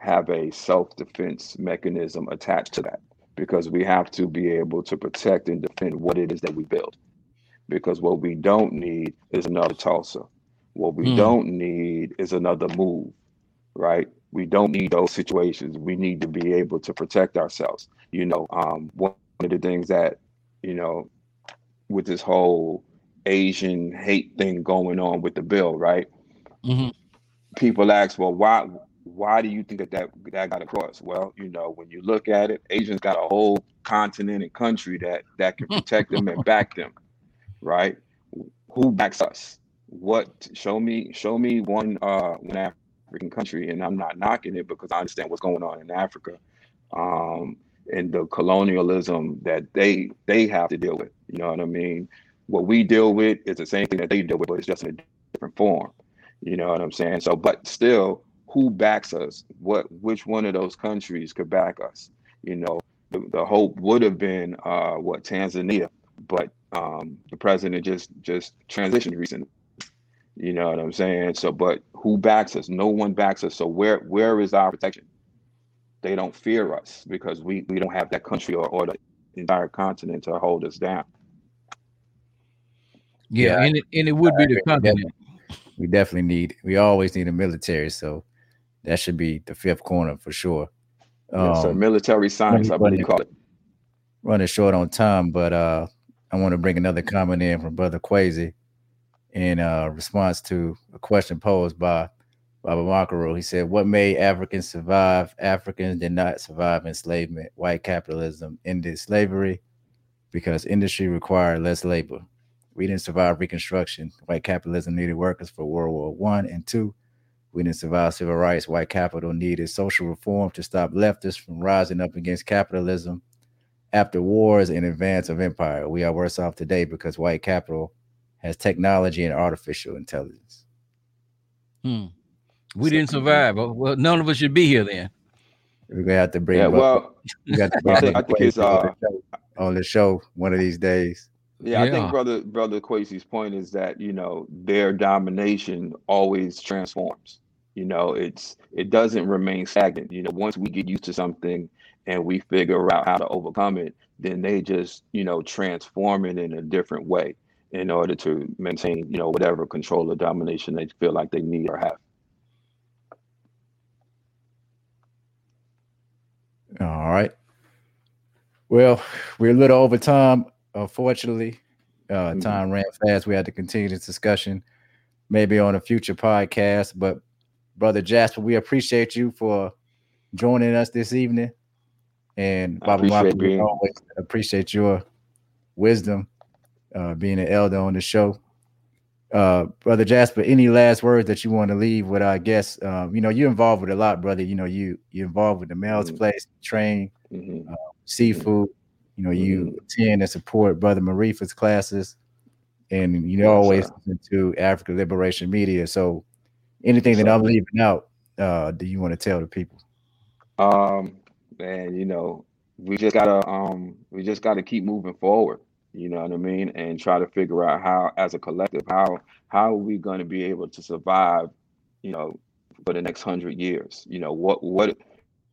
have a self-defense mechanism attached to that, because we have to be able to protect and defend what it is that we build. Because what we don't need is another Tulsa. What we don't need is another move, right? We don't need those situations. We need to be able to protect ourselves. You know, one of the things that, you know, with this whole Asian hate thing going on with the bill, right? Mm-hmm. People ask, well, why do you think that got across? Well, you know, when you look at it, Asians got a whole continent and country that can protect them and back them, right? Who backs us? What? Show me one African country, and I'm not knocking it because I understand what's going on in Africa, and the colonialism that they have to deal with. You know what I mean? What we deal with is the same thing that they deal with, but it's just in a different form. You know what I'm saying? So, but still, who backs us? Which one of those countries could back us? You know, the hope would have been Tanzania, but the president just transitioned recently. You know what I'm saying? So, but who backs us? No one backs us. So where is our protection? They don't fear us because we don't have that country or the entire continent to hold us down. Yeah, and it would be the continent. We always need a military. So that should be the fifth corner for sure. Yeah, so military science, I believe you call it. Running short on time, but I want to bring another comment in from Brother Kwesi. In response to a question posed by Baba Makaro, he said, what made Africans survive? Africans did not survive enslavement. White capitalism ended slavery because industry required less labor. We didn't survive Reconstruction. White capitalism needed workers for World War I and II. We didn't survive civil rights. White capital needed social reform to stop leftists from rising up against capitalism after wars in advance of empire. We are worse off today because white capital has technology and artificial intelligence. We didn't survive. Well, none of us should be here then. We're gonna have to bring up. I think it's on the show one of these days. Yeah, I think Brother Kwesi's point is that, you know, their domination always transforms. You know, it doesn't remain stagnant. You know, once we get used to something and we figure out how to overcome it, then they just, you know, transform it in a different way in order to maintain, you know, whatever control or domination they feel like they need or have. All right. Well, we're a little over time. Unfortunately, time ran fast. We had to continue this discussion maybe on a future podcast. But Brother Jasper, we appreciate you for joining us this evening. And Bobby, we always appreciate your wisdom, being an elder on the show. Brother Jasper, any last words that you want to leave with our guests? You know, you're involved with a lot, brother. You know, you're involved with the Mills Place, train, seafood. You know, you attend and support Brother Marifa's classes, and you always listen to African Liberation Media. So anything that I'm leaving out, do you want to tell the people? Man, you know, we just gotta keep moving forward, you know what I mean? And try to figure out how, as a collective, how are we gonna be able to survive, you know, for the next 100 years? You know, what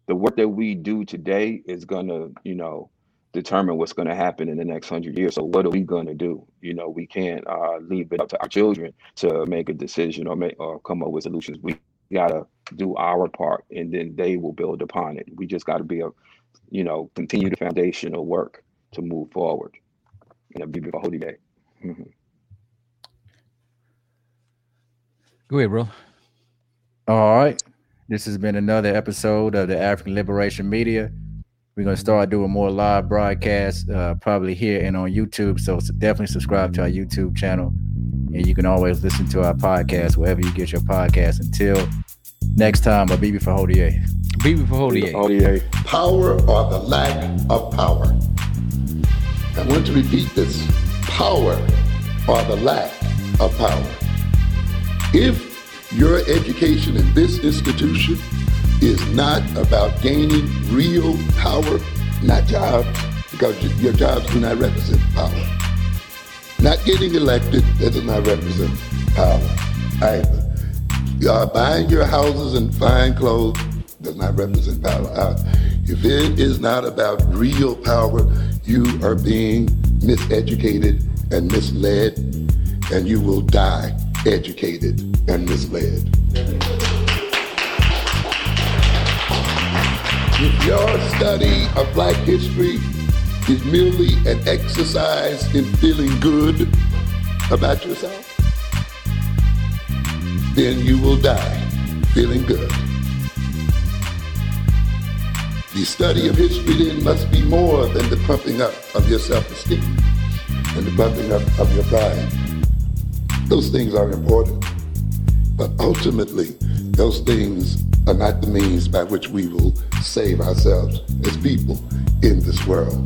the work that we do today is gonna, you know, determine what's going to happen in the next 100 years. So what are we going to do? You know, we can't leave it up to our children to make a decision or come up with solutions. We got to do our part, and then they will build upon it. We just got to be continue the foundational work to move forward. And it'll be a holy day. Mm-hmm. Go ahead, bro. All right. This has been another episode of the African Liberation Media. We're going to start doing more live broadcasts, probably here and on YouTube. So definitely subscribe to our YouTube channel. And you can always listen to our podcast wherever you get your podcast. Until next time, Abibifahodie. Abibifahodie. Power or the lack of power. I want to repeat this. Power or the lack of power. If your education in this institution is not about gaining real power, not job, because your jobs do not represent power. Not getting elected, that does not represent power either. Buying your houses and fine clothes does not represent power either. If it is not about real power, you are being miseducated and misled, and you will die educated and misled. If your study of black history is merely an exercise in feeling good about yourself, then you will die feeling good. The study of history then must be more than the pumping up of your self-esteem and the pumping up of your pride. Those things are important, but ultimately those things are not the means by which we will save ourselves as people in this world.